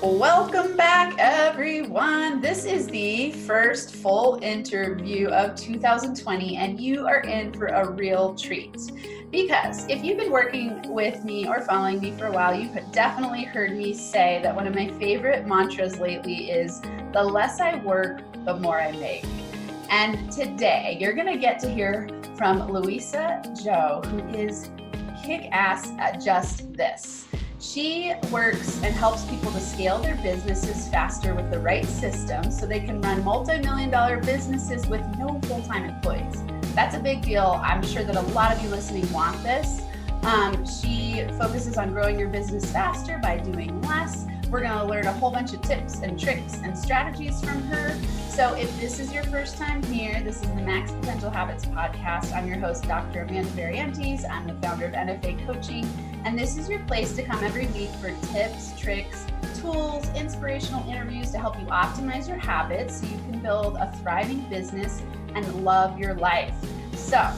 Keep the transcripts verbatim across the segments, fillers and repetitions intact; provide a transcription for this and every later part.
Welcome back, everyone. This is the first full interview of two thousand twenty, and you are in for a real treat. Because if you've been working with me or following me for a while, you've definitely heard me say that one of my favorite mantras lately is, the less I work, the more I make. And today, you're going to get to hear from Louisa Jo, who is kick-ass at just this. She works and helps people to scale their businesses faster with the right system so they can run multi-million dollar businesses with no full-time employees. That's a big deal. I'm sure that a lot of you listening want this. Um, she focuses on growing your business faster by doing less. We're going to learn a whole bunch of tips and tricks and strategies from her. So if this is your first time here, this is the Max Potential Habits Podcast. I'm your host, Doctor Amanda Variantes. I'm the founder of N F A Coaching, and this is your place to come every week for tips, tricks, tools, inspirational interviews to help you optimize your habits so you can build a thriving business and love your life. So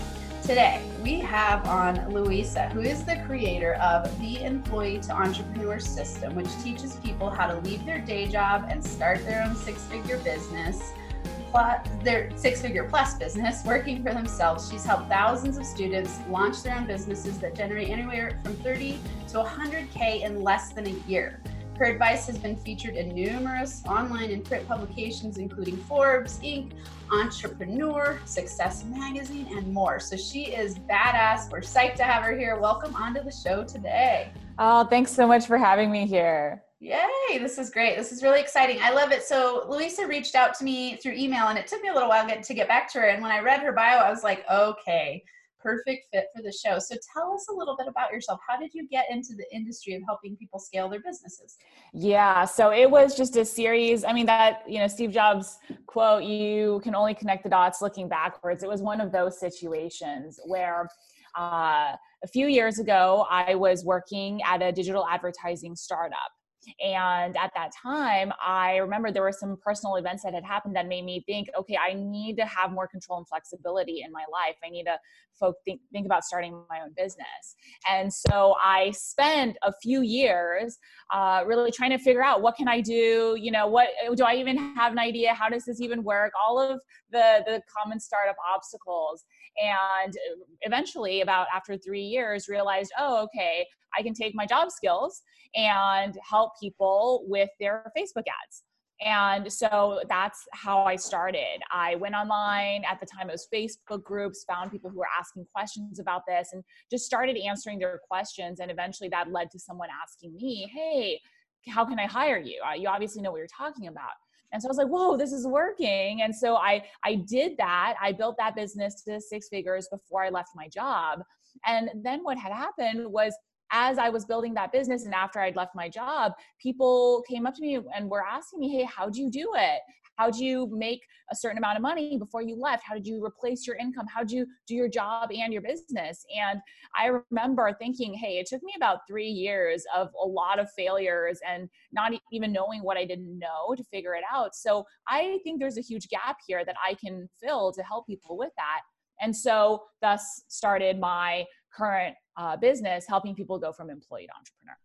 today, we have on Louisa, who is the creator of the Employee to Entrepreneur system, which teaches people how to leave their day job and start their own six-figure business, plus their six-figure plus business, working for themselves. She's helped thousands of students launch their own businesses that generate anywhere from thirty to one hundred K in less than a year. Her advice has been featured in numerous online and print publications, including Forbes, Incorporated, Entrepreneur, Success Magazine, and more. So she is badass. We're psyched to have her here. Welcome onto the show today. Oh, thanks so much for having me here. Yay, this is great. This is really exciting. I love it. So Louisa reached out to me through email, and it took me a little while to get back to her. And when I read her bio, I was like, okay, perfect fit for the show. So tell us a little bit about yourself. How did you get into the industry of helping people scale their businesses? Yeah, so it was just a series. I mean, that, you know, Steve Jobs quote, you can only connect the dots looking backwards. It was one of those situations where uh, a few years ago, I was working at a digital advertising startup. And at that time, I remember there were some personal events that had happened that made me think, okay, I need to have more control and flexibility in my life. I need to folk think, think about starting my own business. And so I spent a few years uh, really trying to figure out, what can I do? You know, what do I even have an idea? How does this even work? All of the, the common startup obstacles. And eventually, about after three years, realized, oh, okay, I can take my job skills and help people with their Facebook ads. And so that's how I started. I went online. At the time, it was Facebook groups, found people who were asking questions about this, and just started answering their questions. And eventually that led to someone asking me, hey, how can I hire you? You obviously know what you're talking about. And so I was like, whoa, this is working. And so I, I did that. I built that business to six figures before I left my job. And then what had happened was, as I was building that business and after I'd left my job, people came up to me and were asking me, hey, how do you do it? How do you make a certain amount of money before you left? How did you replace your income? How do you do your job and your business? And I remember thinking, hey, it took me about three years of a lot of failures and not even knowing what I didn't know to figure it out. So I think there's a huge gap here that I can fill to help people with that. And so thus started my current uh, business, helping people go from employee to entrepreneur.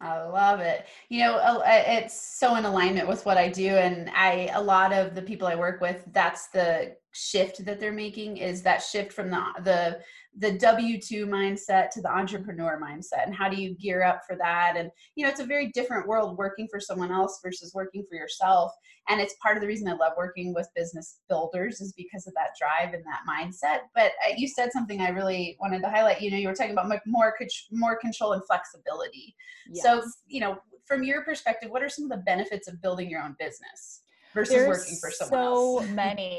I love it. You know, it's so in alignment with what I do. And I, a lot of the people I work with, that's the shift that they're making, is that shift from the, the, the W two mindset to the entrepreneur mindset. And how do you gear up for that? And, you know, it's a very different world working for someone else versus working for yourself. And it's part of the reason I love working with business builders, is because of that drive and that mindset. But you said something I really wanted to highlight. You know, you were talking about more, more control and flexibility. Yes. So, you know, from your perspective, what are some of the benefits of building your own business versus There's working for someone so else? many.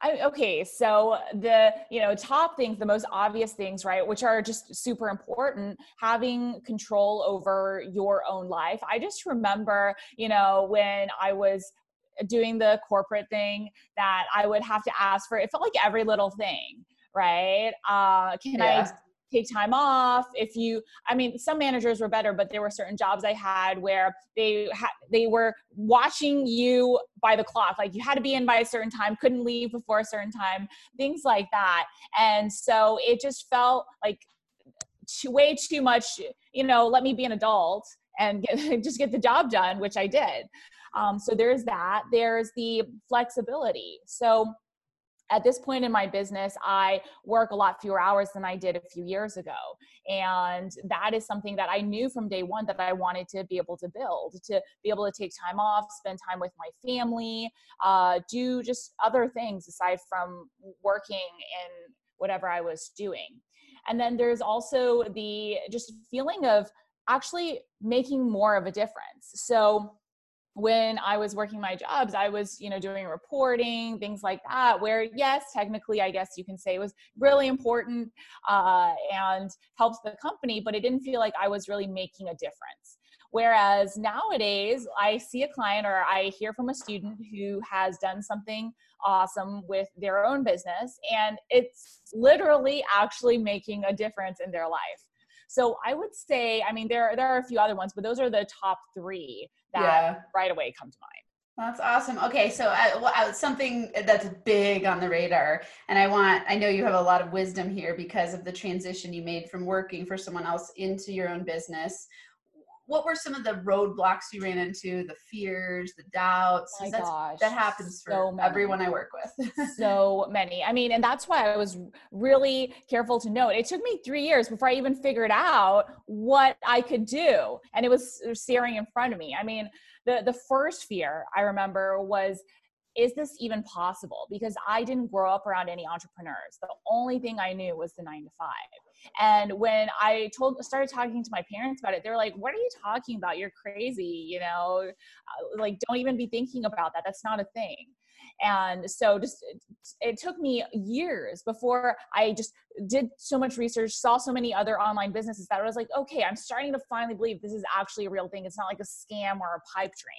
I, okay. So the, you know, top things, the most obvious things, right, which are just super important, having control over your own life. I just remember, you know, when I was doing the corporate thing, that I would have to ask for, it felt like every little thing, right? Uh, can yeah. I take time off? If you, I mean, some managers were better, but there were certain jobs I had where they ha- they were watching you by the clock. Like, you had to be in by a certain time, couldn't leave before a certain time, things like that. And so it just felt like too, way too much, you know, let me be an adult and get, just get the job done, which I did. Um, so there's that. There's the flexibility. So at this point in my business, I work a lot fewer hours than I did a few years ago. And that is something that I knew from day one that I wanted to be able to build, to be able to take time off, spend time with my family, uh, do just other things aside from working in whatever I was doing. And then there's also the just feeling of actually making more of a difference. So when I was working my jobs, I was, you know, doing reporting, things like that, where yes, technically, I guess you can say it was really important uh, and helped the company, but it didn't feel like I was really making a difference. Whereas nowadays, I see a client or I hear from a student who has done something awesome with their own business, and it's literally actually making a difference in their life. So I would say, I mean, there, there are a few other ones, but those are the top three that yeah. right away come to mind. That's awesome. Okay. So I, well, I, something that's big on the radar, and I want, I know you have a lot of wisdom here because of the transition you made from working for someone else into your own business. What were some of the roadblocks you ran into, the fears, the doubts? Oh my gosh, that happens for everyone I work with. So many. I mean, and that's why I was really careful to note. It took me three years before I even figured out what I could do. And it was searing in front of me. I mean, the, the first fear I remember was, is this even possible? Because I didn't grow up around any entrepreneurs. The only thing I knew was the nine to five. And when I told, started talking to my parents about it, they were like, what are you talking about? You're crazy. You know, like, don't even be thinking about that. That's not a thing. And so just, it, it took me years before I just did so much research, saw so many other online businesses that I was like, okay, I'm starting to finally believe this is actually a real thing. It's not like a scam or a pipe dream.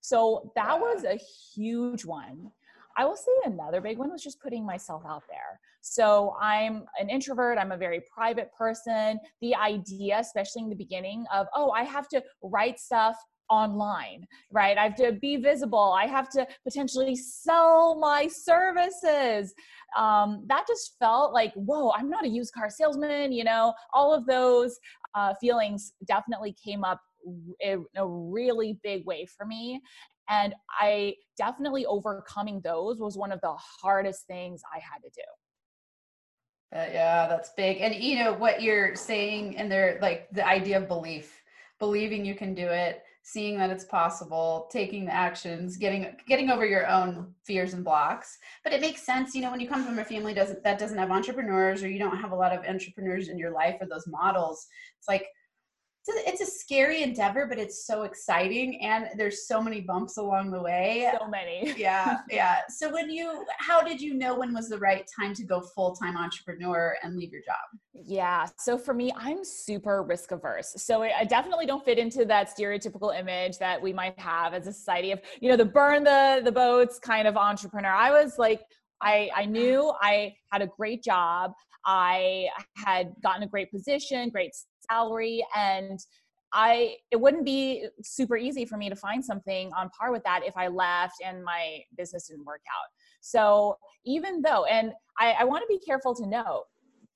So that was a huge one. I will say another big one was just putting myself out there. So I'm an introvert. I'm a very private person. The idea, especially in the beginning of, oh, I have to write stuff online, right? I have to be visible. I have to potentially sell my services. Um, that just felt like, whoa, I'm not a used car salesman. You know, all of those uh, feelings definitely came up in a really big way for me. And I definitely overcoming those was one of the hardest things I had to do. Uh, yeah, that's big. And you know what you're saying, and they're like the idea of belief, believing you can do it, seeing that it's possible, taking the actions, getting, getting over your own fears and blocks. But it makes sense. You know, when you come from a family doesn't, that doesn't have entrepreneurs, or you don't have a lot of entrepreneurs in your life or those models, it's like, it's a scary endeavor, but it's so exciting. And there's so many bumps along the way. So many. Yeah. Yeah. So when you, how did you know when was the right time to go full-time entrepreneur and leave your job? Yeah. So for me, I'm super risk averse. So I definitely don't fit into that stereotypical image that we might have as a society of, you know, the burn the, the boats kind of entrepreneur. I was like, I, I knew I had a great job. I had gotten a great position, great salary, and I, it wouldn't be super easy for me to find something on par with that if I left and my business didn't work out. So even though, and I, I want to be careful to note,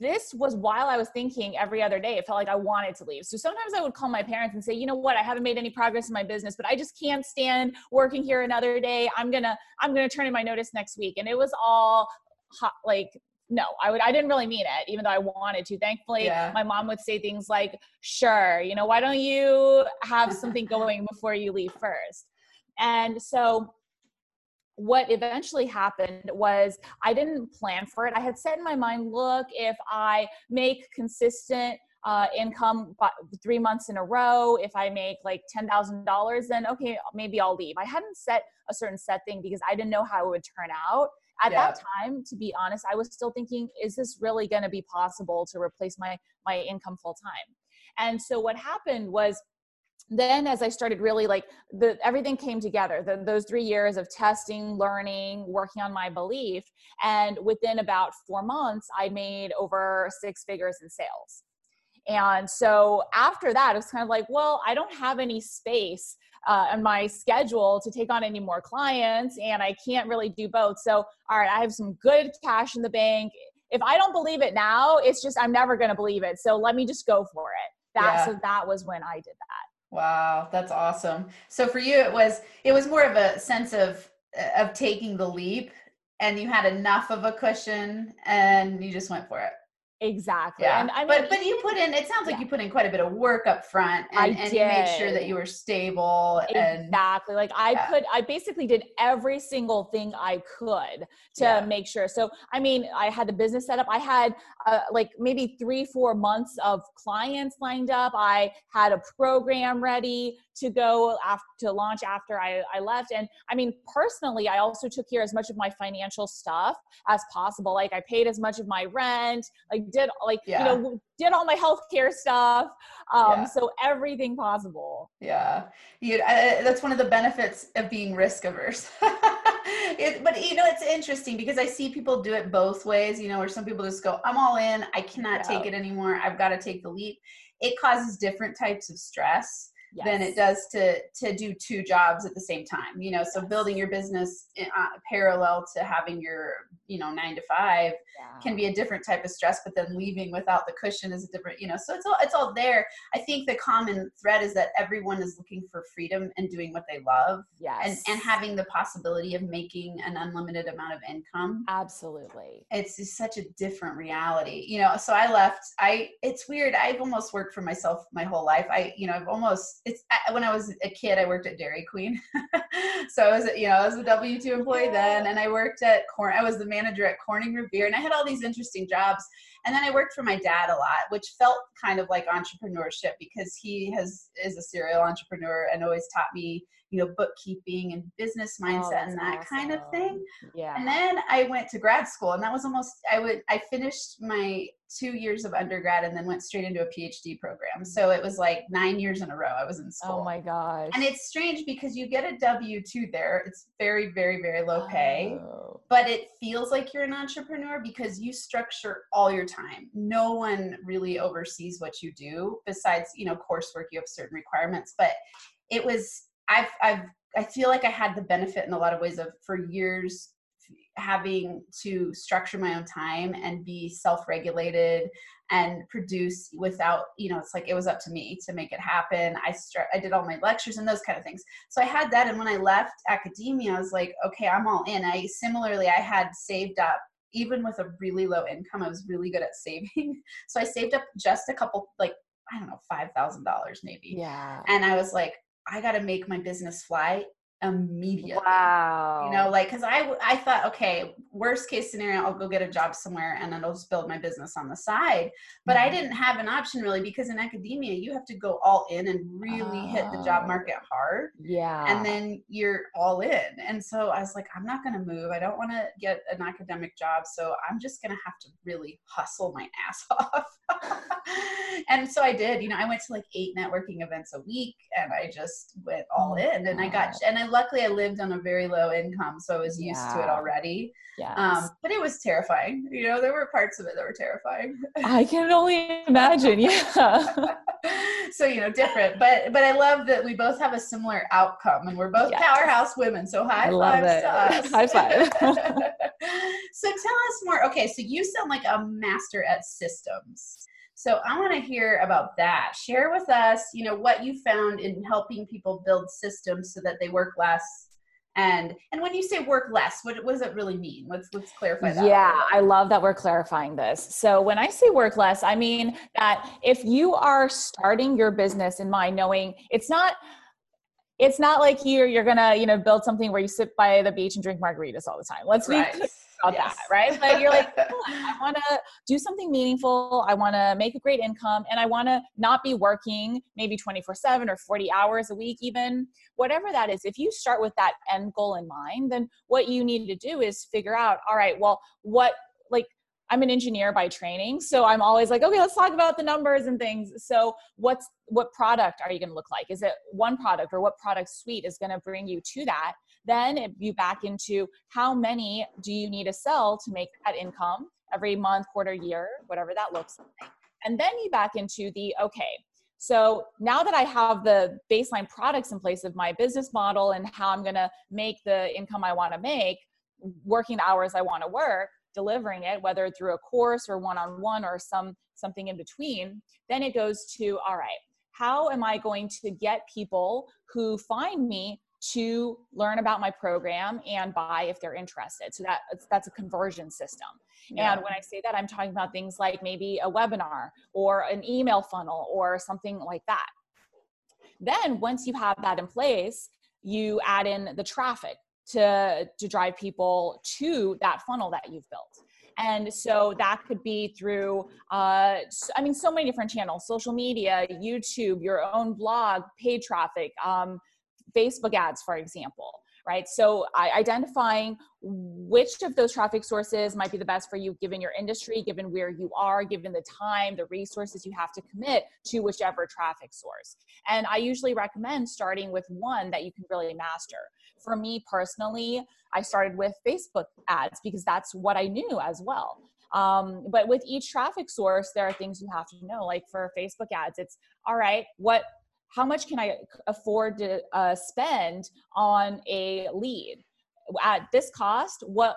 this was while I was thinking every other day, it felt like I wanted to leave. So sometimes I would call my parents and say, you know what, I haven't made any progress in my business, but I just can't stand working here another day. I'm going to, I'm going to turn in my notice next week. And it was all hot, like, no, I would, I didn't really mean it, even though I wanted to. Thankfully, yeah. my mom would say things like, sure, you know, why don't you have something going before you leave first? And so what eventually happened was I didn't plan for it. I had set in my mind, look, if I make consistent uh, income three months in a row, if I make like ten thousand dollars, then okay, maybe I'll leave. I hadn't set a certain set thing because I didn't know how it would turn out. At yeah. that time, to be honest, I was still thinking, is this really going to be possible to replace my, my income full time? And so what happened was then as I started really like the, everything came together, the, those three years of testing, learning, working on my belief. And within about four months, I made over six figures in sales. And so after that, it was kind of like, well, I don't have any space uh, in my schedule to take on any more clients, and I can't really do both. So, all right, I have some good cash in the bank. if I don't believe it now, it's just, I'm never going to believe it. So let me just go for it. That, yeah. So that was when I did that. Wow. That's awesome. So for you, it was, it was more of a sense of, of taking the leap, and you had enough of a cushion and you just went for it. Exactly. Yeah. And I mean, but, but you put in, it sounds like yeah. you put in quite a bit of work up front and, and you made sure that you were stable. And, exactly. Like I yeah. put, I basically did every single thing I could to yeah. make sure. So, I mean, I had the business set up. I had uh, like maybe three, four months of clients lined up. I had a program ready to go after, to launch after I, I left. And I mean, personally, I also took care of as much of my financial stuff as possible. Like I paid as much of my rent, like did like, yeah. you know, did all my healthcare stuff. Um, yeah. So everything possible. Yeah. You, I, that's one of the benefits of being risk averse. It, but you know, it's interesting because I see people do it both ways, you know, where some people just go, I'm all in, I cannot yeah. take it anymore. I've got to take the leap. It causes different types of stress. Yes. Than it does to to do two jobs at the same time, you know. So yes. building your business in, uh, parallel to having your, you know, nine to five yeah. can be a different type of stress. But then leaving without the cushion is a different, you know. So it's all it's all there. I think the common thread is that everyone is looking for freedom and doing what they love, yes, and and having the possibility of making an unlimited amount of income. Absolutely, it's just such a different reality, you know. So I left. I it's weird. I've almost worked for myself my whole life. I you know I've almost It's when I was a kid, I worked at Dairy Queen. So I was, you know, I was a W two employee yeah. then, and I worked at Corn. I was the manager at Corning Revere, and I had all these interesting jobs. And then I worked for my dad a lot, which felt kind of like entrepreneurship because he has is a serial entrepreneur and always taught me, you know, bookkeeping and business mindset oh, and that awesome. Kind of thing. Yeah. And then I went to grad school, and that was almost I would I finished my two years of undergrad and then went straight into a P H D program. So it was like nine years in a row I was in school. Oh my gosh. And it's strange because you get a W two there. It's very, very, very low pay, oh. but it feels like you're an entrepreneur because you structure all your time. No one really oversees what you do besides, you know, coursework, you have certain requirements, but it was, I've, I've, I feel like I had the benefit in a lot of ways of for years having to structure my own time and be self-regulated and produce without, you know, it's like, it was up to me to make it happen. I str- I did all my lectures and those kind of things. So I had that. And when I left academia, I was like, okay, I'm all in. I similarly, I had saved up, even with a really low income, I was really good at saving. So I saved up just a couple, like, I don't know, five thousand dollars maybe. Yeah. And I was like, I got to make my business fly immediately. Wow. You know, like, cause I, I thought, okay, worst case scenario, I'll go get a job somewhere and then I'll just build my business on the side. But mm-hmm. I didn't have an option really, because in academia, you have to go all in and really oh. hit the job market hard. Yeah. And then you're all in. And so I was like, I'm not going to move. I don't want to get an academic job. So I'm just going to have to really hustle my ass off. And so I did, you know, I went to like eight networking events a week and I just went all in and I got, and I luckily I lived on a very low income. So I was used yeah. to it already. Yes. Um, but it was terrifying. You know, there were parts of it that were terrifying. I can only imagine. Yeah. So, you know, different, but, but I love that we both have a similar outcome and we're both yes. powerhouse women. So high fives to us. High five. So tell us more. Okay. So you sound like a master at systems. So I want to hear about that. Share with us, you know, what you found in helping people build systems so that they work less. And and when you say work less, what, what does it really mean? Let's let's clarify that. Yeah, I love that we're clarifying this. So when I say work less, I mean that if you are starting your business in mind, knowing it's not it's not like you're you're gonna, you know, build something where you sit by the beach and drink margaritas all the time. Let's right. be about yes. that, right? But you're like, oh, I want to do something meaningful. I want to make a great income and I want to not be working maybe twenty-four seven or forty hours a week, even whatever that is. If you start with that end goal in mind, then what you need to do is figure out, all right, well, what, like, I'm an engineer by training. So I'm always like, okay, let's talk about the numbers and things. So what's, what product are you going to look like? Is it one product or what product suite is going to bring you to that? Then if you back into how many do you need to sell to make that income every month, quarter, year, whatever that looks like. And then you back into the, okay, so now that I have the baseline products in place of my business model and how I'm going to make the income I want to make, working the hours I want to work, delivering it, whether through a course or one-on-one or some something in between, then it goes to, all right, how am I going to get people who find me to learn about my program and buy if they're interested? So that, that's a conversion system. Yeah. And when I say that, I'm talking about things like maybe a webinar or an email funnel or something like that. Then once you have that in place, you add in the traffic to, to drive people to that funnel that you've built. And so that could be through, uh, I mean, so many different channels, social media, YouTube, your own blog, paid traffic, um, Facebook ads, for example, right? So I, identifying which of those traffic sources might be the best for you, given your industry, given where you are, given the time, the resources you have to commit to whichever traffic source. And I usually recommend starting with one that you can really master. For me personally, I started with Facebook ads because that's what I knew as well. Um, but with each traffic source, there are things you have to know. Like for Facebook ads, it's all right, what, how much can I afford to uh, spend on a lead at this cost? What,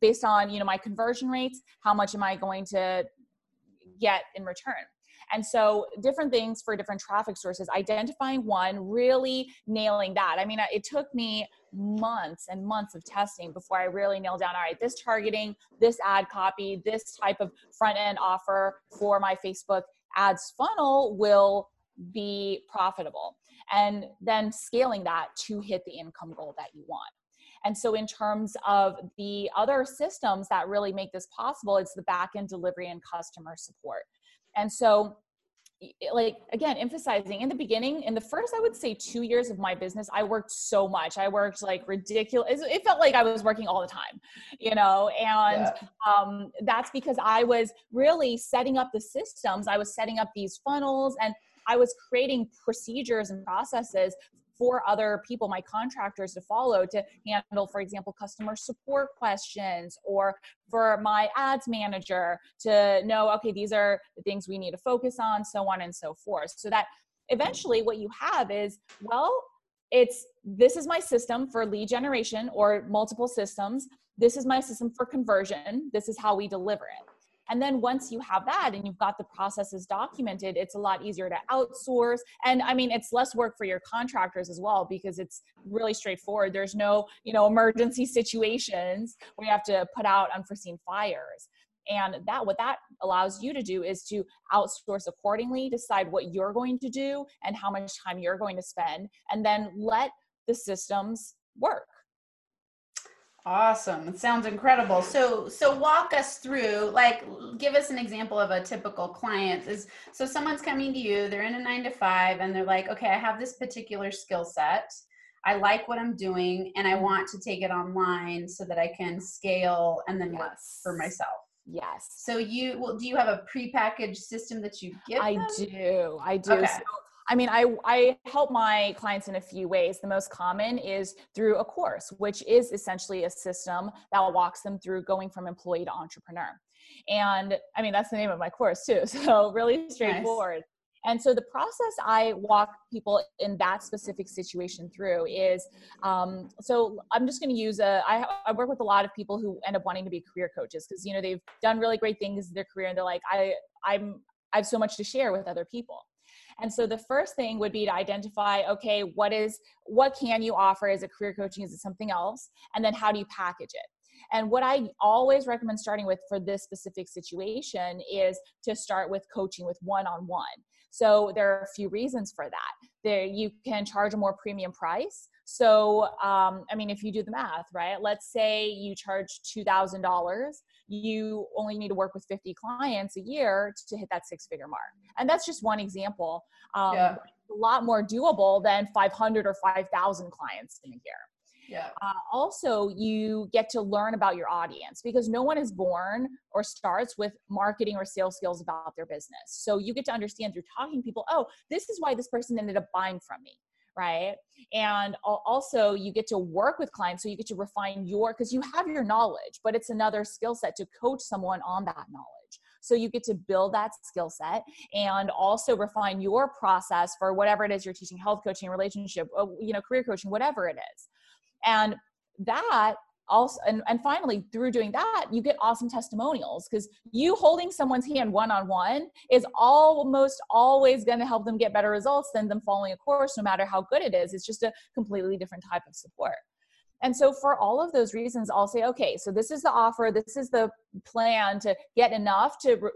based on, you know, my conversion rates, how much am I going to get in return? And so different things for different traffic sources, identifying one, really nailing that. I mean, it took me months and months of testing before I really nailed down, all right, this targeting, this ad copy, this type of front end offer for my Facebook ads funnel will be profitable, and then scaling that to hit the income goal that you want. And so in terms of the other systems that really make this possible, it's the back-end delivery and customer support. And so, like, again, emphasizing in the beginning, in the first, I would say two years of my business, I worked so much. I worked like ridiculous. It felt like I was working all the time, you know, and yeah. um, that's because I was really setting up the systems. I was setting up these funnels, and I was creating procedures and processes for other people, my contractors, to follow to handle, for example, customer support questions, or for my ads manager to know, okay, these are the things we need to focus on, so on and so forth. So that eventually what you have is, well, it's, this is my system for lead generation or multiple systems. This is my system for conversion. This is how we deliver it. And then once you have that and you've got the processes documented, it's a lot easier to outsource. And I mean, it's less work for your contractors as well, because it's really straightforward. There's no, you know, emergency situations where you have to put out unforeseen fires. And that, what that allows you to do is to outsource accordingly, decide what you're going to do and how much time you're going to spend, and then let the systems work. Awesome. It sounds incredible. So, so walk us through, like, give us an example of a typical client. Is, so someone's coming to you, they're in a nine to five and they're like, okay, I have this particular skill set. I like what I'm doing and I want to take it online so that I can scale and then work for myself. Yes. So you, well, do you have a prepackaged system that you give them? I do. I do. Okay. So, I mean, I, I help my clients in a few ways. The most common is through a course, which is essentially a system that walks them through going from employee to entrepreneur. And I mean, that's the name of my course too. So really straightforward. Nice. And so the process I walk people in that specific situation through is, um, so I'm just going to use a, I, I work with a lot of people who end up wanting to be career coaches because, you know, they've done really great things in their career and they're like, I, I'm, I have so much to share with other people. And so the first thing would be to identify, okay, what is, what can you offer? Is it career coaching? Is it something else? And then how do you package it? And what I always recommend starting with for this specific situation is to start with coaching, with one-on-one. So there are a few reasons for that. There, you can charge a more premium price. So, um, I mean, if you do the math, right? Let's say you charge two thousand dollars. You only need to work with fifty clients a year to hit that six-figure mark. And that's just one example. Um, yeah. A lot more doable than five hundred or five thousand clients in a year. Yeah. Uh, also, you get to learn about your audience because no one is born or starts with marketing or sales skills about their business. So you get to understand through talking to people, oh, this is why this person ended up buying from me, right? And also you get to work with clients. So you get to refine your, because you have your knowledge, but it's another skill set to coach someone on that knowledge. So you get to build that skill set and also refine your process for whatever it is you're teaching, health coaching, relationship, you know, career coaching, whatever it is. And that also, and, and finally, through doing that, you get awesome testimonials, because you holding someone's hand one-on-one is almost always going to help them get better results than them following a course, no matter how good it is. It's just a completely different type of support. And so for all of those reasons, I'll say, okay, so this is the offer. This is the plan to get enough to re-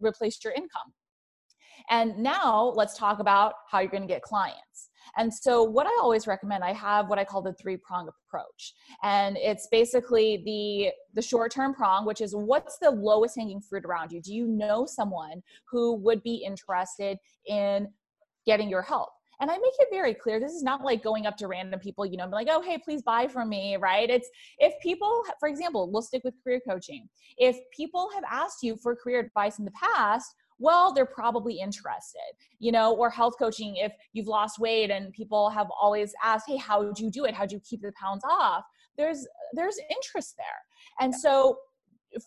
replace your income. And now let's talk about how you're going to get clients. And so what I always recommend, I have what I call the three-prong approach. And it's basically the, the short-term prong, which is what's the lowest hanging fruit around you? Do you know someone who would be interested in getting your help? And I make it very clear, this is not like going up to random people, you know, and be like, oh, hey, please buy from me, right? It's if people, for example, we'll stick with career coaching. If people have asked you for career advice in the past, well, they're probably interested, you know, or health coaching. If you've lost weight and people have always asked, hey, how do you do it? How do you keep the pounds off? There's, there's interest there. And so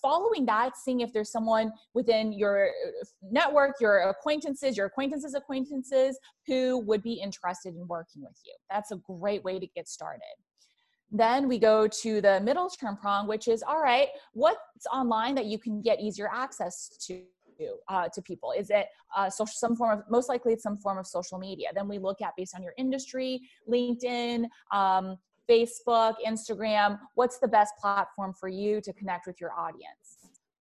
following that, seeing if there's someone within your network, your acquaintances, your acquaintances, acquaintances who would be interested in working with you. That's a great way to get started. Then we go to the middle term prong, which is, all right, what's online that you can get easier access to? Uh, to people? Is it uh, social, some form of, most likely it's some form of social media. Then we look at, based on your industry, LinkedIn, um, Facebook, Instagram, what's the best platform for you to connect with your audience?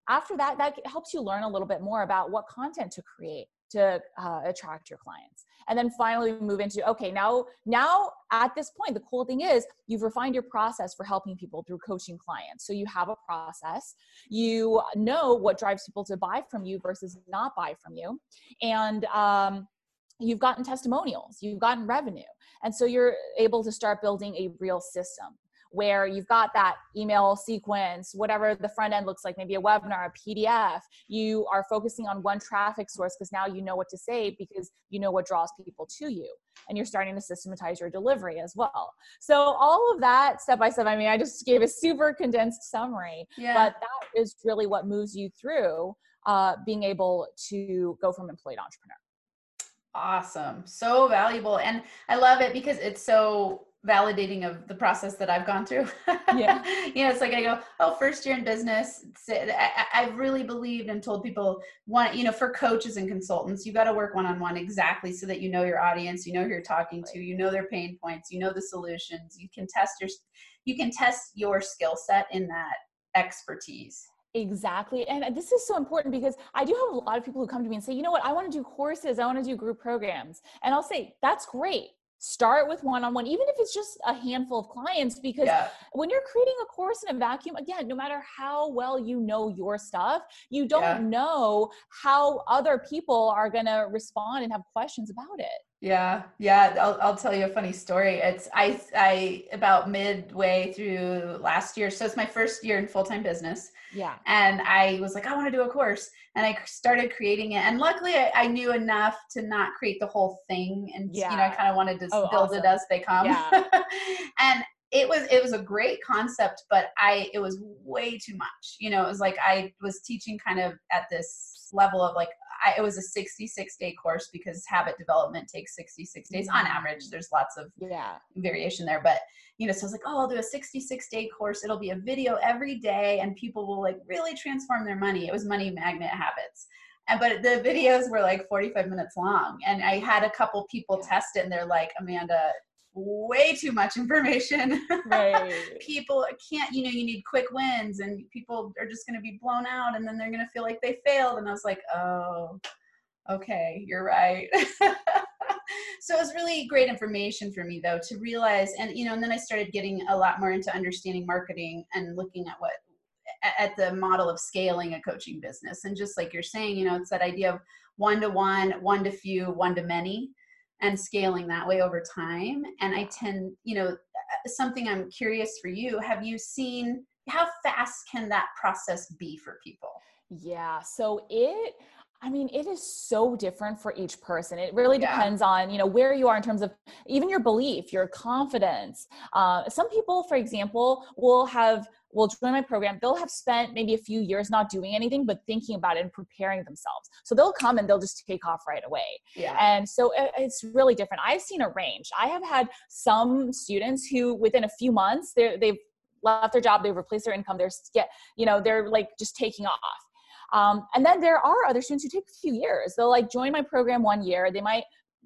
After that, that helps you learn a little bit more about what content to create to uh, attract your clients. And then finally we move into, okay, now, now at this point, the cool thing is you've refined your process for helping people through coaching clients. So you have a process, you know what drives people to buy from you versus not buy from you. And, um, you've gotten testimonials, you've gotten revenue. And so you're able to start building a real system where you've got that email sequence, whatever the front end looks like, maybe a webinar, a P D F, you are focusing on one traffic source because now you know what to say because you know what draws people to you. And you're starting to systematize your delivery as well. So all of that step by step, I mean, I just gave a super condensed summary, yeah. But that is really what moves you through uh, being able to go from employee to entrepreneur. Awesome. So valuable. And I love it because it's so validating of the process that I've gone through. Yeah. You know, it's like I go, oh, first year in business. I, I really believed and told people, one, you know, for coaches and consultants, you got to work one-on-one exactly so that you know your audience, you know who you're talking to, you know their pain points, you know the solutions. You can test your, you can test your skill set in that expertise. Exactly. And this is so important because I do have a lot of people who come to me and say, you know what, I want to do courses. I want to do group programs. And I'll say, that's great. Start with one-on-one, even if it's just a handful of clients, because yeah. When you're creating a course in a vacuum, again, no matter how well you know your stuff, you don't yeah. know how other people are going to respond and have questions about it. Yeah. Yeah. I'll, I'll tell you a funny story. It's I, I about midway through last year. So it's my first year in full-time business. Yeah. And I was like, I want to do a course. And I started creating it. And luckily I, I knew enough to not create the whole thing. And, yeah. you know, I kind of wanted to oh, build awesome. It as they come. Yeah. And it was, it was a great concept, but I, it was way too much. You know, it was like, I was teaching kind of at this level of like, I, it was a sixty-six day course because habit development takes sixty-six days on average. There's lots of yeah. variation there, but you know, so I was like, oh, I'll do a sixty-six day course. It'll be a video every day and people will like really transform their money. It was money magnet habits. And, but the videos were like forty-five minutes long. And I had a couple people yeah. test it and they're like, Amanda, way too much information. Right. People can't, you know, you need quick wins and people are just going to be blown out and then they're going to feel like they failed. And I was like, oh, okay, you're right. So it was really great information for me though, to realize. And, you know, and then I started getting a lot more into understanding marketing and looking at what, at the model of scaling a coaching business. And just like you're saying, you know, it's that idea of one-to-one, one-to-few, one-to-many. And scaling that way over time. And I tend, you know, something I'm curious for you, have you seen, how fast can that process be for people? Yeah. So it, I mean, it is so different for each person. It really yeah. depends on, you know, where you are in terms of even your belief, your confidence. Uh, some people, for example, will have, will join my program. They'll have spent maybe a few years not doing anything, but thinking about it and preparing themselves. So they'll come and they'll just take off right away. Yeah. And so it's really different. I've seen a range. I have had some students who within a few months, they've left their job, they've replaced their income, they're get, you know, they're like just taking off. Um, and then there are other students who take a few years. They'll like join my program one year. They might,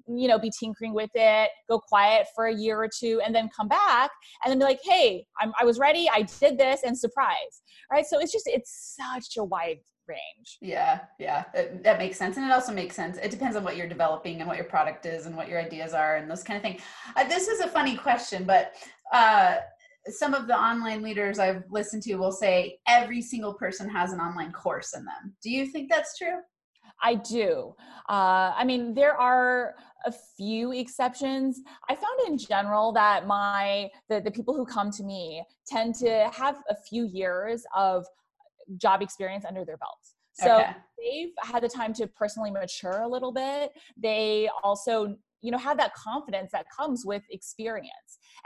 you know, be tinkering with it, go quiet for a year or two, and then come back and then be like, hey, I'm, I was ready. I did this, and surprise. Right. So it's just, it's such a wide range. Yeah. Yeah. It, that makes sense. And it also makes sense. It depends on what you're developing and what your product is and what your ideas are and those kind of things. Uh, this is a funny question, but, uh, some of the online leaders I've listened to will say every single person has an online course in them. Do you think that's true? I do. Uh, I mean, there are a few exceptions. I found in general that my, the, the people who come to me tend to have a few years of job experience under their belts. So okay. They've had the time to personally mature a little bit. They also, you know, have that confidence that comes with experience.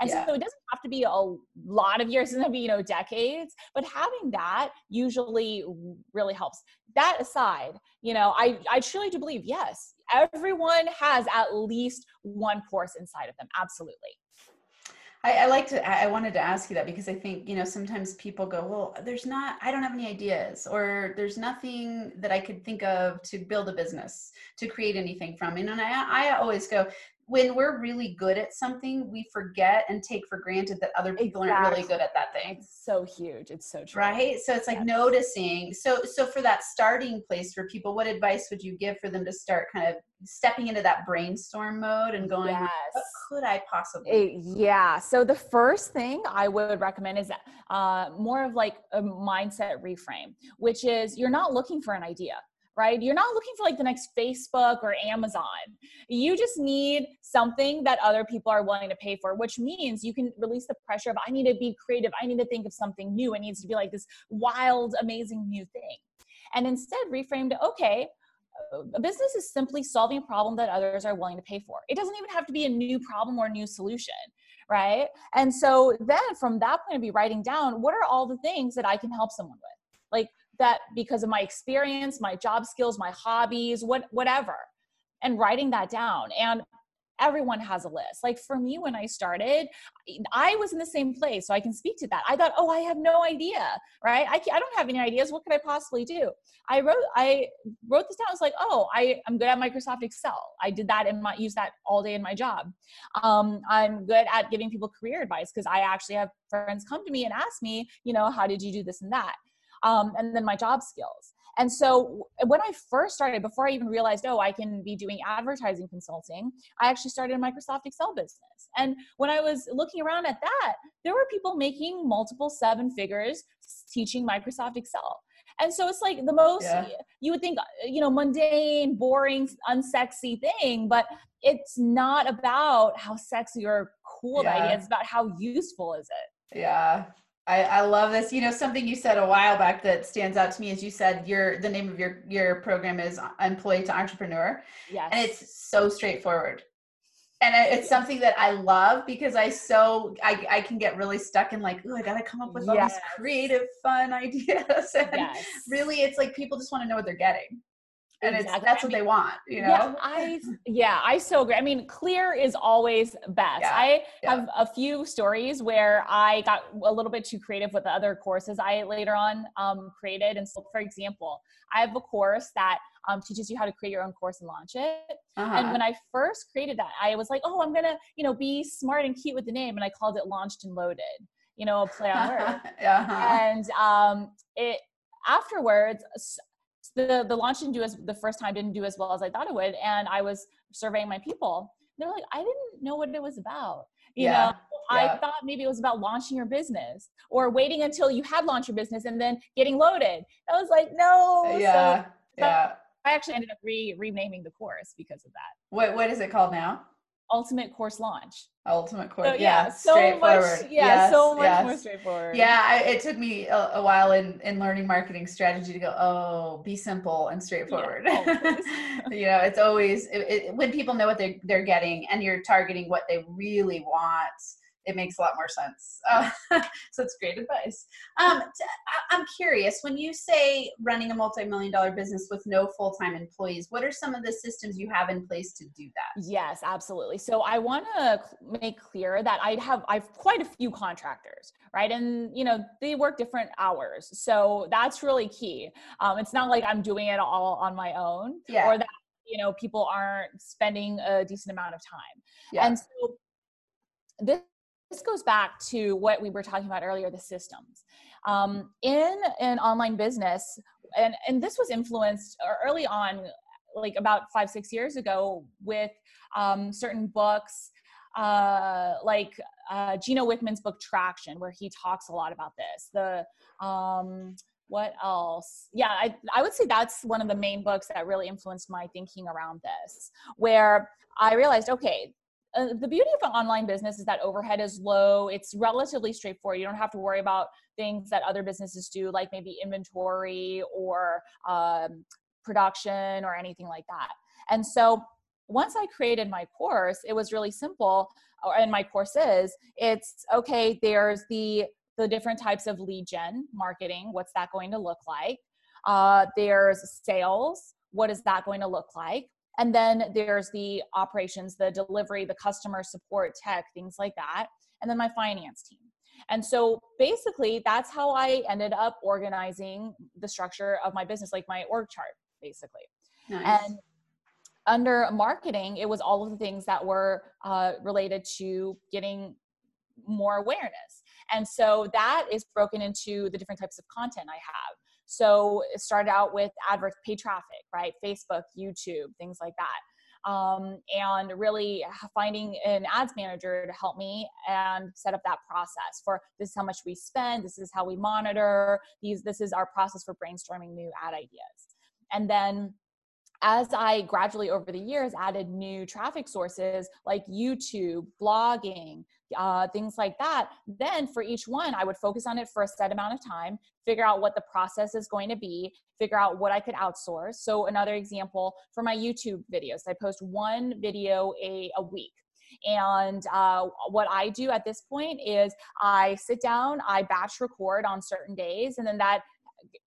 And yeah. so it doesn't have to be a lot of years, it doesn't have to be, you know, decades, but having that usually really helps. That aside, you know, I, I truly do believe, yes, everyone has at least one course inside of them. Absolutely. I, I like to, I wanted to ask you that because I think, you know, sometimes people go, well, there's not, I don't have any ideas, or there's nothing that I could think of to build a business, to create anything from. And I, I always go, when we're really good at something, we forget and take for granted that other people exactly. aren't really good at that thing. It's so huge. It's so true. Right? So it's like yes. noticing. So, so for that starting place for people, what advice would you give for them to start kind of stepping into that brainstorm mode and going, yes. what could I possibly it, yeah. So the first thing I would recommend is uh, more of like a mindset reframe, which is you're not looking for an idea. Right? You're not looking for like the next Facebook or Amazon. You just need something that other people are willing to pay for, which means you can release the pressure of, I need to be creative. I need to think of something new. It needs to be like this wild, amazing new thing. And instead reframe to, okay, a business is simply solving a problem that others are willing to pay for. It doesn't even have to be a new problem or a new solution. Right? And so then from that point of view, writing down, what are all the things that I can help someone with? Like, that because of my experience, my job skills, my hobbies, what, whatever, and writing that down. And everyone has a list. Like for me, when I started, I was in the same place, so I can speak to that. I thought, oh, I have no idea, right? I, I don't have any ideas. What could I possibly do? I wrote, I wrote this down. I was like, oh, I, I'm good at Microsoft Excel. I did that and use that all day in my job. Um, I'm good at giving people career advice because I actually have friends come to me and ask me, you know, how did you do this and that? Um, and then my job skills. And so when I first started, before I even realized, oh, I can be doing advertising consulting, I actually started a Microsoft Excel business. And when I was looking around at that, there were people making multiple seven figures teaching Microsoft Excel. And so it's like the most, yeah. you would think, you know, mundane, boring, unsexy thing, but it's not about how sexy or cool yeah. that is. It's about how useful is it. Yeah. I, I love this. You know, something you said a while back that stands out to me is you said your the name of your, your program is Employee to Entrepreneur. Yes. And it's so straightforward. And it's yes. something that I love because I so, I, I can get really stuck in like, ooh, I got to come up with yes. all these creative, fun ideas. And yes. really, it's like people just want to know what they're getting. And exactly. it's, that's what I mean, they want, you know? Yeah I, yeah, I so agree. I mean, clear is always best. Yeah, I yeah. have a few stories where I got a little bit too creative with the other courses I later on um, created. And so, for example, I have a course that um, teaches you how to create your own course and launch it. Uh-huh. And when I first created that, I was like, oh, I'm going to, you know, be smart and cute with the name. And I called it Launched and Loaded, you know, a play on words. Uh-huh. And um, it afterwards... The, the launch didn't do as the first time didn't do as well as I thought it would. And I was surveying my people. They're like, I didn't know what it was about. You yeah, know, yeah. I thought maybe it was about launching your business or waiting until you had launched your business and then getting loaded. I was like, no. Yeah. So, yeah. I actually ended up re renaming the course because of that. What, what is it called now? Ultimate course launch. Ultimate course. So, yeah, yeah. So much. Yeah. Yes, so much yes. more straightforward. Yeah. I, it took me a, a while in, in learning marketing strategy to go, oh, be simple and straightforward. Yeah, you know, it's always, it, it, when people know what they're, they're getting and you're targeting what they really want, it makes a lot more sense. Uh, so it's great advice. Um, t- I'm curious, when you say running a multi-million dollar business with no full-time employees, what are some of the systems you have in place to do that? Yes, absolutely. So I want to make clear that I have, I've quite a few contractors, right? And you know, they work different hours. So that's really key. Um, it's not like I'm doing it all on my own, yeah. or that, you know, people aren't spending a decent amount of time. Yeah. And so this, this goes back to what we were talking about earlier, the systems. Um, in an online business, and, and this was influenced early on, like about five, six years ago with um, certain books, uh, like uh, Gino Wickman's book, Traction, where he talks a lot about this. The, um, what else? Yeah, I, I would say that's one of the main books that really influenced my thinking around this, where I realized, okay, Uh, the beauty of an online business is that overhead is low. It's relatively straightforward. You don't have to worry about things that other businesses do, like maybe inventory or um, production or anything like that. And so once I created my course, it was really simple. And my courses, it's okay, there's the, the different types of lead gen marketing. What's that going to look like? Uh, there's sales. What is that going to look like? And then there's the operations, the delivery, the customer support, tech, things like that. And then my finance team. And so basically that's how I ended up organizing the structure of my business, like my org chart, basically. Nice. And under marketing, it was all of the things that were uh, related to getting more awareness. And so that is broken into the different types of content I have. So it started out with advert paid traffic, right? Facebook, YouTube, things like that. Um, and really finding an ads manager to help me and set up that process for this is how much we spend. This is how we monitor these. This is our process for brainstorming new ad ideas. And then as I gradually over the years added new traffic sources like YouTube, blogging, uh, things like that, then for each one, I would focus on it for a set amount of time, figure out what the process is going to be, figure out what I could outsource. So another example for my YouTube videos, I post one video a, a week. And uh, what I do at this point is I sit down, I batch record on certain days, and then that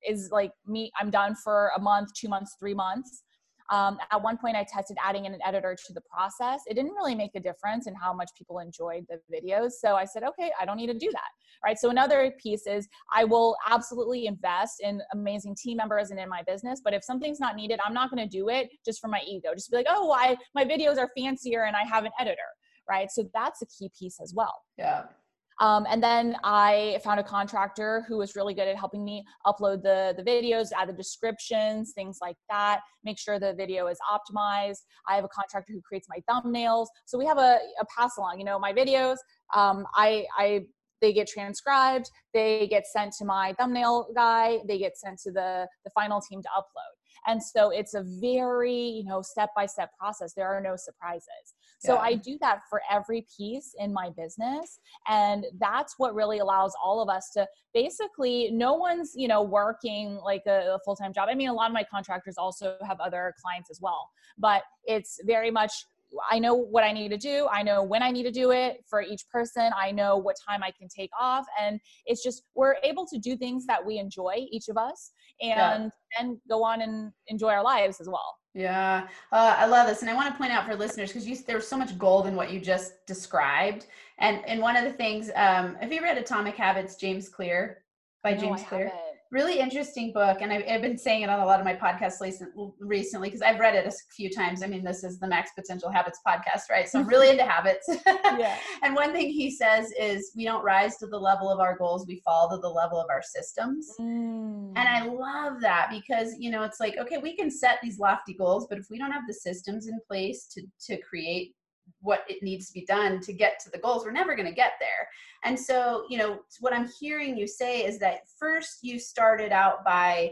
is like me, I'm done for a month, two months, three months. Um, at one point I tested adding in an editor to the process. It didn't really make a difference in how much people enjoyed the videos. So I said, okay, I don't need to do that. Right. So another piece is I will absolutely invest in amazing team members and in my business. But if something's not needed, I'm not going to do it just for my ego. Just be like, oh, I, my videos are fancier and I have an editor. Right. So that's a key piece as well. Yeah. Um, and then I found a contractor who was really good at helping me upload the, the videos, add the descriptions, things like that, make sure the video is optimized. I have a contractor who creates my thumbnails. So we have a, a pass along, you know, my videos, um, I, I, they get transcribed, they get sent to my thumbnail guy, they get sent to the, the final team to upload. And so it's a very, you know, step-by-step process. There are no surprises. So yeah. I do that for every piece in my business. And that's what really allows all of us to basically, no one's, you know, working like a, a full-time job. I mean, a lot of my contractors also have other clients as well, but it's very much, I know what I need to do. I know when I need to do it for each person. I know what time I can take off. And it's just, we're able to do things that we enjoy, each of us, and then yeah. go on and enjoy our lives as well. Yeah. Uh, I love this. And I want to point out for listeners, because you, there's so much gold in what you just described. And and one of the things, um, have you read Atomic Habits, James Clear by no, James I Clear? Haven't. Really interesting book. And I've, I've been saying it on a lot of my podcasts recently, because I've read it a few times. I mean, this is the Max Potential Habits podcast, right? So I'm really into habits. Yeah. And one thing he says is we don't rise to the level of our goals. We fall to the level of our systems. Mm. And I love that because, you know, it's like, okay, we can set these lofty goals, but if we don't have the systems in place to, to create what it needs to be done to get to the goals, we're never going to get there. And so, you know, what I'm hearing you say is that first you started out by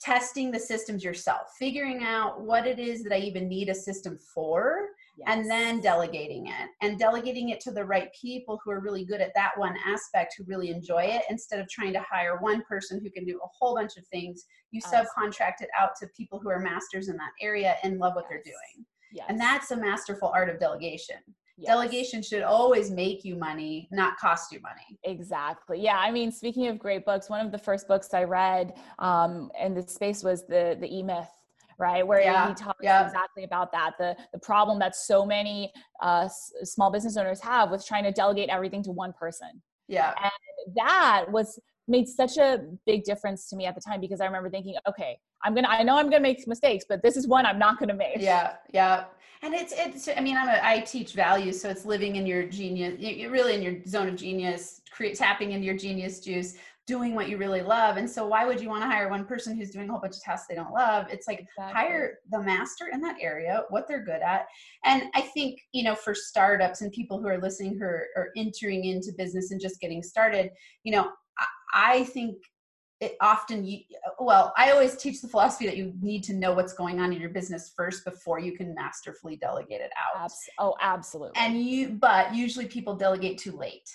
testing the systems yourself, figuring out what it is that I even need a system for, yes. and then delegating it and delegating it to the right people who are really good at that one aspect, who really enjoy it, instead of trying to hire one person who can do a whole bunch of things. You awesome. Subcontract it out to people who are masters in that area and love what yes. they're doing. Yes. And that's a masterful art of delegation. Yes. Delegation should always make you money, not cost you money. Exactly. Yeah. I mean, speaking of great books, one of the first books I read um, in this space was the, the E-Myth, right? Where yeah. he talks yeah. exactly about that. The, the problem that so many uh, s- small business owners have with trying to delegate everything to one person. Yeah. And that was made such a big difference to me at the time, because I remember thinking, okay, I'm going to, I know I'm going to make mistakes, but this is one I'm not going to make. Yeah. Yeah. And it's, it's, I mean, I'm a, I teach values. So it's living in your genius, you're really in your zone of genius, create, tapping into your genius juice, doing what you really love. And so why would you want to hire one person who's doing a whole bunch of tasks they don't love? It's like exactly. hire the master in that area, what they're good at. And I think, you know, for startups and people who are listening, who are, are entering into business and just getting started, you know, I, I think it often, well, I always teach the philosophy that you need to know what's going on in your business first before you can masterfully delegate it out. Abs- oh, absolutely. And you, but usually people delegate too late,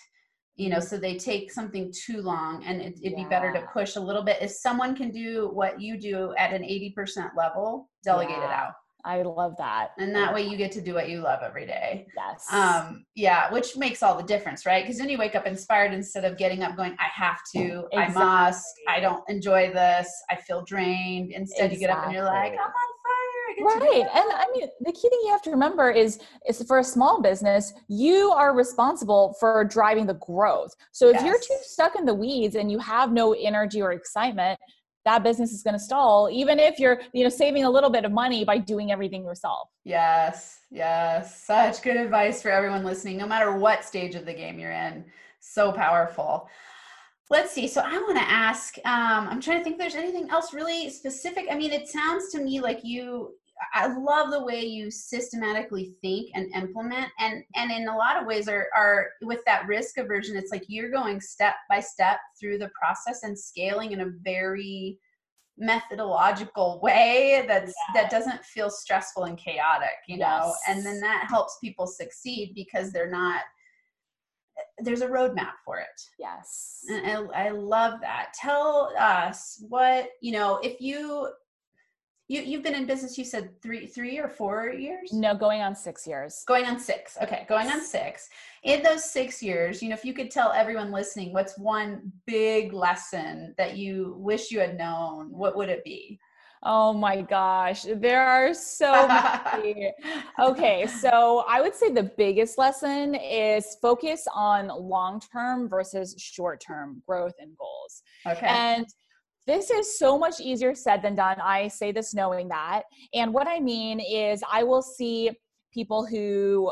you know, so they take something too long, and it, it'd yeah. be better to push a little bit. If someone can do what you do at an eighty percent level, delegate yeah. it out. I love that. And that way you get to do what you love every day. Yes. Um, yeah. Which makes all the difference, right? Because then you wake up inspired instead of getting up going, I have to, exactly. I must, I don't enjoy this, I feel drained. Instead exactly. you get up and you're like, I'm on fire. I get right. to do that. And I mean, the key thing you have to remember is, is for a small business, you are responsible for driving the growth. So if yes. you're too stuck in the weeds and you have no energy or excitement, that business is going to stall, even if you're, you know, saving a little bit of money by doing everything yourself. Yes. Yes. Such good advice for everyone listening, no matter what stage of the game you're in. So powerful. Let's see. So I want to ask, um, I'm trying to think if there's anything else really specific. I mean, it sounds to me like you, I love the way you systematically think and implement, and, and in a lot of ways are, are with that risk aversion, it's like you're going step by step through the process and scaling in a very methodological way that's, yeah. that doesn't feel stressful and chaotic, you know, yes. and then that helps people succeed because they're not, there's a roadmap for it. Yes. And I, I love that. Tell us what, you know, if you, You, you've been in business, you said three, three or four years? No, going on six years. Going on six. Okay. Going on six. In those six years, you know, if you could tell everyone listening, what's one big lesson that you wish you had known, what would it be? Oh my gosh. There are so many. Okay. So I would say the biggest lesson is focus on long-term versus short-term growth and goals. Okay. And this is so much easier said than done. I say this knowing that. And what I mean is I will see people who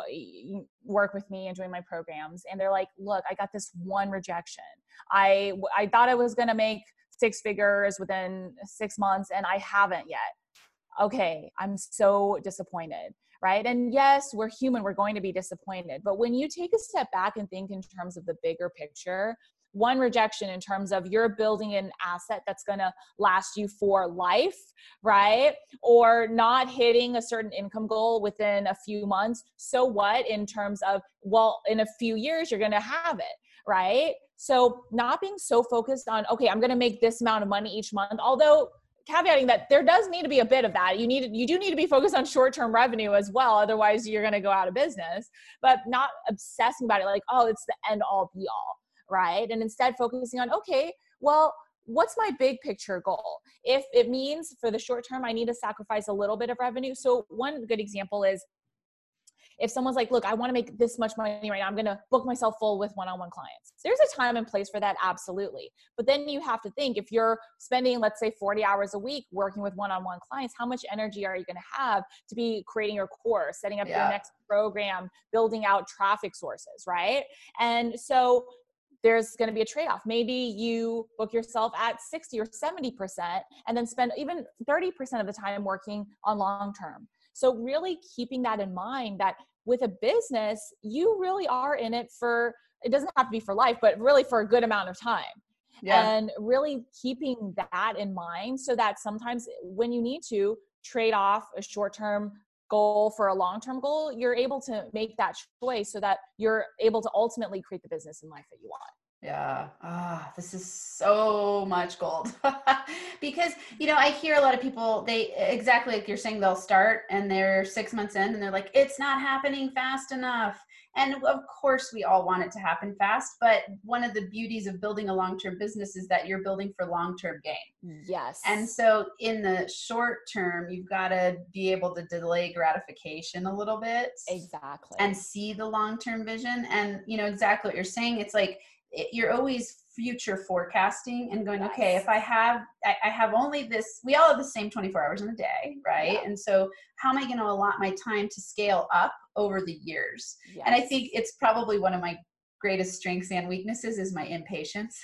work with me and join my programs, and they're like, look, I got this one rejection. I, I thought I was going to make six figures within six months, and I haven't yet. Okay, I'm so disappointed, right? And yes, we're human. We're going to be disappointed. But when you take a step back and think in terms of the bigger picture, one rejection in terms of you're building an asset that's going to last you for life, right? Or not hitting a certain income goal within a few months. So what in terms of, well, in a few years, you're going to have it, right? So not being so focused on, okay, I'm going to make this amount of money each month. Although caveating that there does need to be a bit of that. You need, you do need to be focused on short-term revenue as well. Otherwise you're going to go out of business, but not obsessing about it. Like, oh, it's the end all be all. Right? And instead focusing on, okay, well, what's my big picture goal? If it means for the short term, I need to sacrifice a little bit of revenue. So one good example is if someone's like, look, I want to make this much money right now, I'm going to book myself full with one-on-one clients. There's a time and place for that. Absolutely. But then you have to think, if you're spending, let's say forty hours a week working with one-on-one clients, how much energy are you going to have to be creating your course, setting up yeah. your next program, building out traffic sources, right? And so there's going to be a trade-off. Maybe you book yourself at sixty or seventy percent and then spend even thirty percent of the time working on long-term. So really keeping that in mind, that with a business, you really are in it for, it doesn't have to be for life, but really for a good amount of time. Yeah. And really keeping that in mind so that sometimes when you need to trade off a short-term goal for a long-term goal, you're able to make that choice so that you're able to ultimately create the business and life that you want. Yeah. Ah, this is so much gold because, you know, I hear a lot of people, they exactly like you're saying, they'll start and they're six months in and they're like, it's not happening fast enough. And of course, we all want it to happen fast. But one of the beauties of building a long-term business is that you're building for long-term gain. Yes. And so in the short term, you've got to be able to delay gratification a little bit. Exactly. And see the long-term vision. And you know exactly what you're saying. It's like it, you're always future forecasting and going, yes. okay, if I have, I, I have only this, we all have the same twenty-four hours in a day, right? Yeah. And so how am I going to allot my time to scale up over the years? Yes. And I think it's probably one of my greatest strengths and weaknesses is my impatience.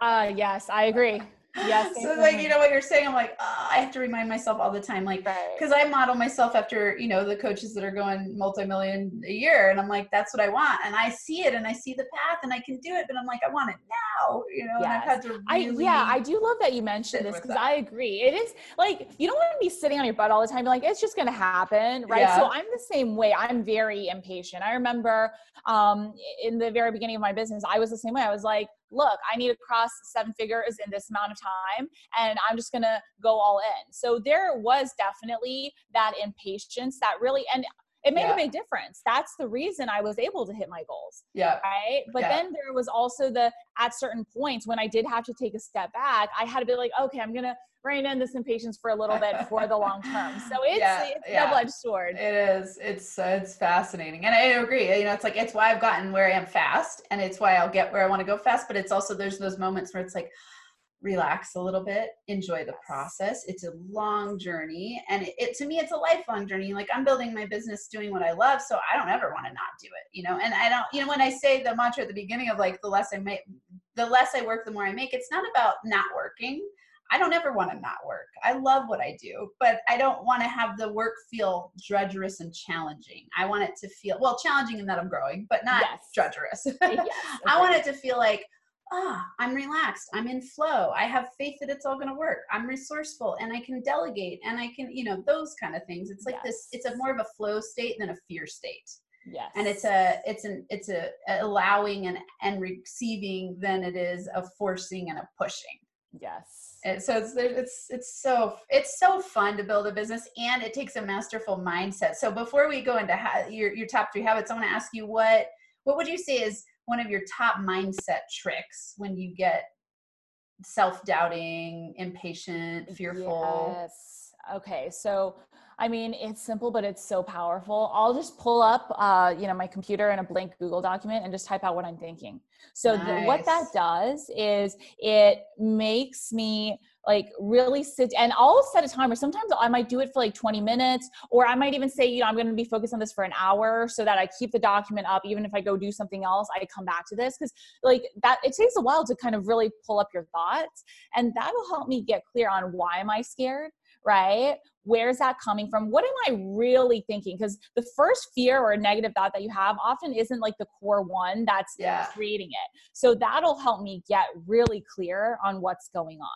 uh, yes, I agree. Yes. So it's like, you know what you're saying? I'm like, oh, I have to remind myself all the time. Like, right. cause I model myself after, you know, the coaches that are going multi-million a year. And I'm like, that's what I want. And I see it and I see the path and I can do it, but I'm like, I want it now, you know, yes. and I've had to really I, yeah, I do love that you mentioned this cause that. I agree. It is like, you don't want to be sitting on your butt all the time. You're like, it's just going to happen. Right. Yeah. So I'm the same way. I'm very impatient. I remember, um, in the very beginning of my business, I was the same way. I was like, look, I need to cross seven figures in this amount of time, and I'm just going to go all in. So there was definitely that impatience that really, and it made yeah. a big difference. That's the reason I was able to hit my goals. Yeah. Right. But yeah. then there was also the, at certain points when I did have to take a step back, I had to be like, okay, I'm going to rein in this impatience for a little bit for the long term. So it's, yeah, it's a yeah. double-edged sword. It is. It's, uh, it's fascinating. And I agree. You know, it's like, it's why I've gotten where I am fast, and it's why I'll get where I want to go fast. But it's also, there's those moments where it's like, relax a little bit, enjoy the process. It's a long journey. And it, it, to me, it's a lifelong journey. Like, I'm building my business, doing what I love. So I don't ever want to not do it, you know? And I don't, you know, when I say the mantra at the beginning of like, the less I make, the less I work, the more I make, it's not about not working. I don't ever want to not work. I love what I do, but I don't want to have the work feel drudgerous and challenging. I want it to feel, well, challenging in that I'm growing, but not yes. drudgerous. Yes, okay. I want it to feel like, ah, oh, I'm relaxed. I'm in flow. I have faith that it's all going to work. I'm resourceful and I can delegate and I can, you know, those kind of things. It's like yes. this, it's a more of a flow state than a fear state. Yes. And it's a, it's an, it's a allowing and, and receiving than it is a forcing and a pushing. Yes. And so it's, it's, it's so, it's so fun to build a business, and it takes a masterful mindset. So before we go into ha- your, your top three habits, I want to ask you, what, what would you say is one of your top mindset tricks when you get self-doubting, impatient, fearful? Yes. Okay. So, I mean, it's simple, but it's so powerful. I'll just pull up, uh, you know, my computer and a blank Google document and just type out what I'm thinking. So nice. th- what that does is it makes me like really sit, and I'll set a timer. Sometimes I might do it for like twenty minutes, or I might even say, you know, I'm going to be focused on this for an hour so that I keep the document up. Even if I go do something else, I come back to this. Cause like that, it takes a while to kind of really pull up your thoughts, and that'll help me get clear on why am I scared? Right? Where's that coming from? What am I really thinking? Because the first fear or negative thought that you have often isn't like the core one that's yeah. creating it. So that'll help me get really clear on what's going on.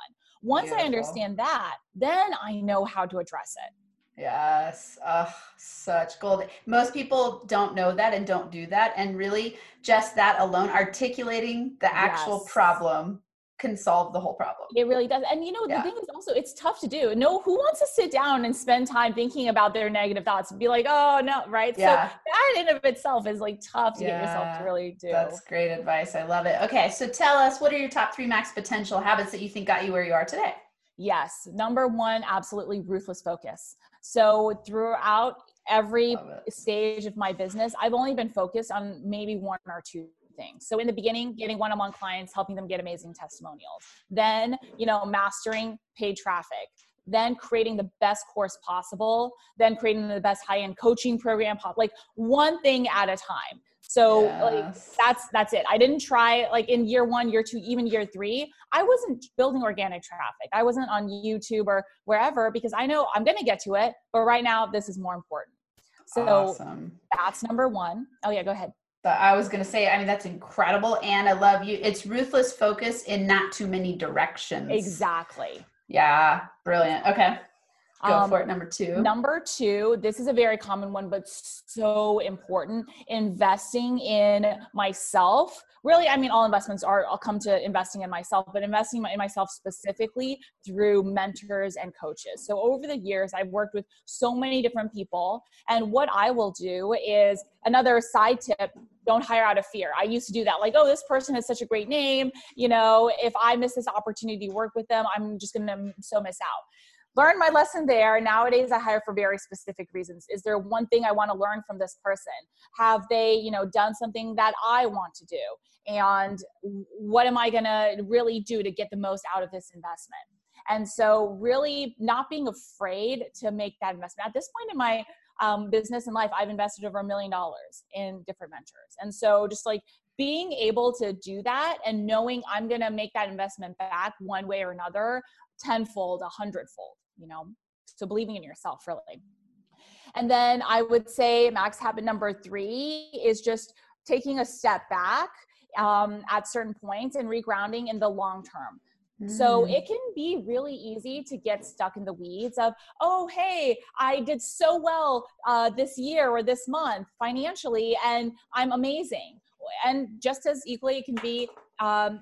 Once Beautiful. I understand that, then I know how to address it. Yes. Oh, such gold. Most people don't know that and don't do that. And really just that alone, articulating the actual yes. problem can solve the whole problem. It really does. And you know, yeah. the thing is also, it's tough to do. No, who wants to sit down and spend time thinking about their negative thoughts and be like, oh no, right? Yeah. So that in of itself is like tough to yeah. get yourself to really do. That's great advice. I love it. Okay. So tell us, what are your top three max potential habits that you think got you where you are today? Yes. Number one, absolutely ruthless focus. So throughout every stage of my business, I've only been focused on maybe one or two things. So in the beginning, getting one-on-one clients, helping them get amazing testimonials, then, you know, mastering paid traffic, then creating the best course possible, then creating the best high-end coaching program, like one thing at a time. So yes. like, that's, that's it. I didn't try like in year one, year two, even year three, I wasn't building organic traffic. I wasn't on YouTube or wherever, because I know I'm going to get to it, but right now this is more important. So awesome. That's number one. Oh yeah, go ahead. But I was going to say, I mean, that's incredible. And I love you. It's ruthless focus in not too many directions. Exactly. Yeah. Brilliant. Okay. Go um, for it. Number two. Number two, this is a very common one, but so important. Investing in myself. Really, I mean, all investments are, I'll come to investing in myself, but investing in myself specifically through mentors and coaches. So over the years, I've worked with so many different people. And what I will do is another side tip, don't hire out of fear. I used to do that. Like, oh, this person has such a great name. You know, if I miss this opportunity to work with them, I'm just going to so miss out. Learn my lesson there. Nowadays, I hire for very specific reasons. Is there one thing I want to learn from this person? Have they, you know, done something that I want to do? And what am I going to really do to get the most out of this investment? And so really not being afraid to make that investment. At this point in my um, business and life, I've invested over a million dollars in different mentors. And so just like being able to do that and knowing I'm going to make that investment back one way or another, tenfold, a hundredfold, you know, so believing in yourself really. And then I would say max habit number three is just taking a step back um, at certain points and regrounding in the long term. Mm. So it can be really easy to get stuck in the weeds of, oh, hey, I did so well uh, this year or this month financially, and I'm amazing. And just as equally, it can be um,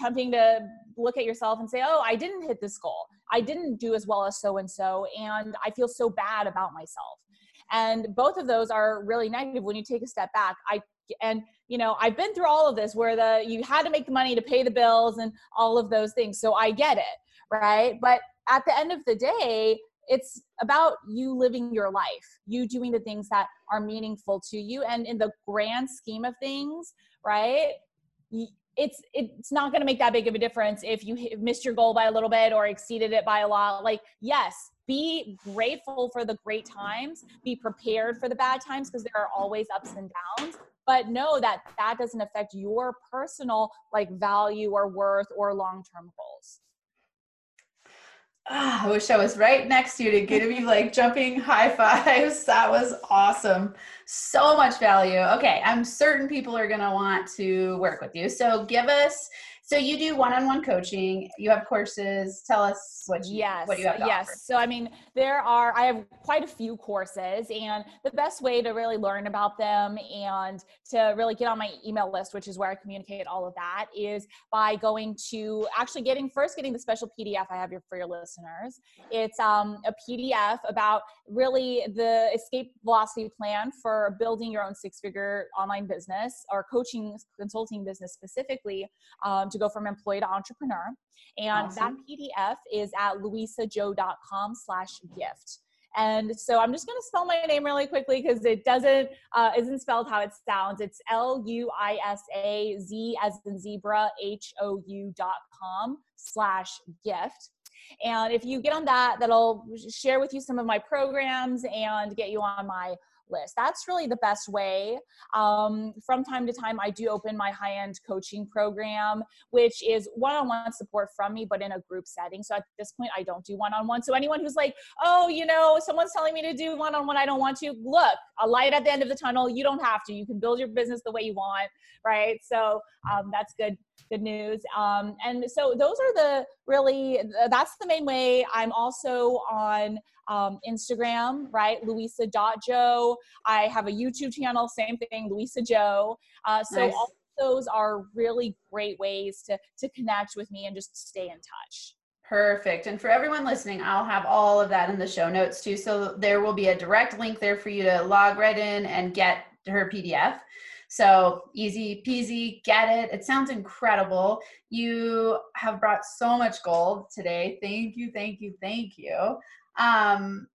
tempting to look at yourself and say, oh, I didn't hit this goal. I didn't do as well as so-and-so, and I feel so bad about myself. And both of those are really negative when you take a step back. I, and you know, I've been through all of this where the, you had to make the money to pay the bills and all of those things. So I get it. Right. But at the end of the day, it's about you living your life, you doing the things that are meaningful to you. And in the grand scheme of things, right, you, it's, it's not going to make that big of a difference if you missed your goal by a little bit or exceeded it by a lot. Like, yes, be grateful for the great times, be prepared for the bad times, because there are always ups and downs, but know that that doesn't affect your personal like value or worth or long-term goals. Oh, I wish I was right next to you to give you like jumping high fives. That was awesome. So much value. Okay. I'm certain people are going to want to work with you. So give us, so you do one-on-one coaching, you have courses. Tell us what you, yes, what you have to yes. offer. So, I mean, there are, I have quite a few courses, and the best way to really learn about them and to really get on my email list, which is where I communicate all of that, is by going to actually getting, first getting the special P D F I have here for your listeners. It's um, a P D F about really the escape velocity plan for building your own six-figure online business or coaching consulting business specifically. Um, to go from employee to entrepreneur. And awesome. That P D F is at louisa jo dot com slash gift. And so I'm just going to spell my name really quickly because it doesn't, uh, isn't spelled how it sounds. It's L U I S A Z as in zebra, H O U dot com slash gift. And if you get on that, that'll share with you some of my programs and get you on my list. That's really the best way. Um, from time to time, I do open my high-end coaching program, which is one-on-one support from me, but in a group setting. So at this point, I don't do one-on-one. So anyone who's like, oh, you know, someone's telling me to do one-on-one, I don't want to. Look, a light at the end of the tunnel. You don't have to. You can build your business the way you want, right? So um, that's good. Good news. Um, and so those are the really, that's the main way. I'm also on um, Instagram, right? Louisa dot jo. I have a YouTube channel, same thing, Louisa Jo. Uh, so nice. All of those are really great ways to, to connect with me and just stay in touch. Perfect. And for everyone listening, I'll have all of that in the show notes too. So there will be a direct link there for you to log right in and get her P D F. So easy peasy, get it. It sounds incredible. You have brought so much gold today. Thank you, thank you, thank you. Um,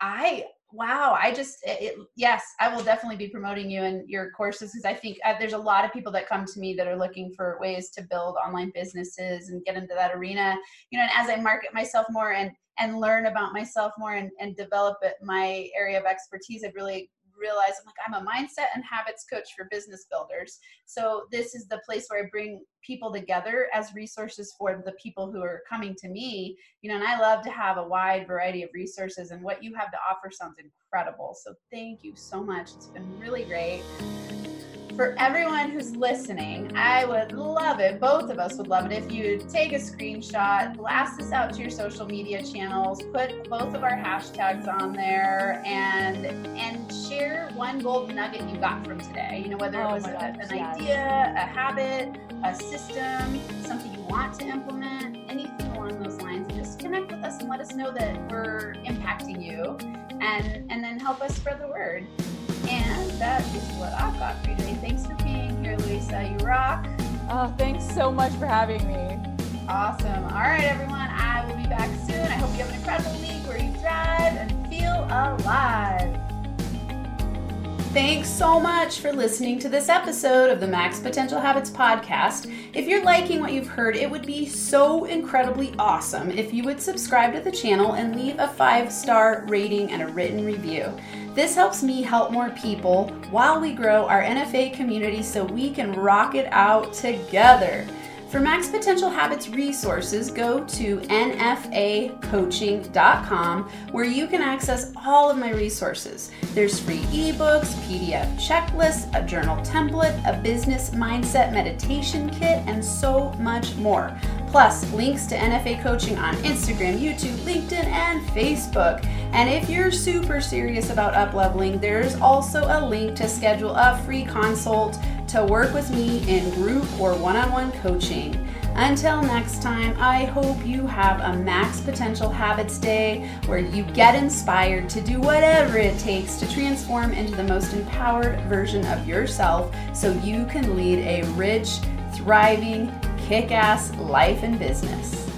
I, wow, I just, it, it, yes, I will definitely be promoting you and your courses because I think uh, there's a lot of people that come to me that are looking for ways to build online businesses and get into that arena. You know, and as I market myself more and, and learn about myself more and, and develop it, my area of expertise, I've really realize I'm like, I'm a mindset and habits coach for business builders. So this is the place where I bring people together as resources for the people who are coming to me, you know, and I love to have a wide variety of resources, and what you have to offer sounds incredible. So thank you so much. It's been really great. for everyone who's listening, I would love it, both of us would love it, if you'd take a screenshot, blast this out to your social media channels, put both of our hashtags on there, and and share one golden nugget you got from today. You know, whether it was oh my gosh, an yes. idea, a habit, a system, something you want to implement, anything along those lines, and just connect with us and let us know that we're impacting you, and, and then help us spread the word. And that is what I've got for you today. Thanks for being here, Louisa. You rock. Oh, thanks so much for having me. Awesome. All right, everyone. I will be back soon. I hope you have an incredible week where you thrive and feel alive. Thanks so much for listening to this episode of the Max Potential Habits Podcast. If you're liking what you've heard, it would be so incredibly awesome if you would subscribe to the channel and leave a five-star rating and a written review. This helps me help more people while we grow our N F A community so we can rock it out together. For Max Potential Habits resources, go to N F A coaching dot com where you can access all of my resources. There's free ebooks, P D F checklists, a journal template, a business mindset meditation kit, and so much more. Plus, links to N F A Coaching on Instagram, YouTube, LinkedIn, and Facebook. And if you're super serious about up-leveling, there's also a link to schedule a free consult to work with me in group or one-on-one coaching. Until next time, I hope you have a Max Potential Habits Day where you get inspired to do whatever it takes to transform into the most empowered version of yourself so you can lead a rich, thriving, kick-ass life and business.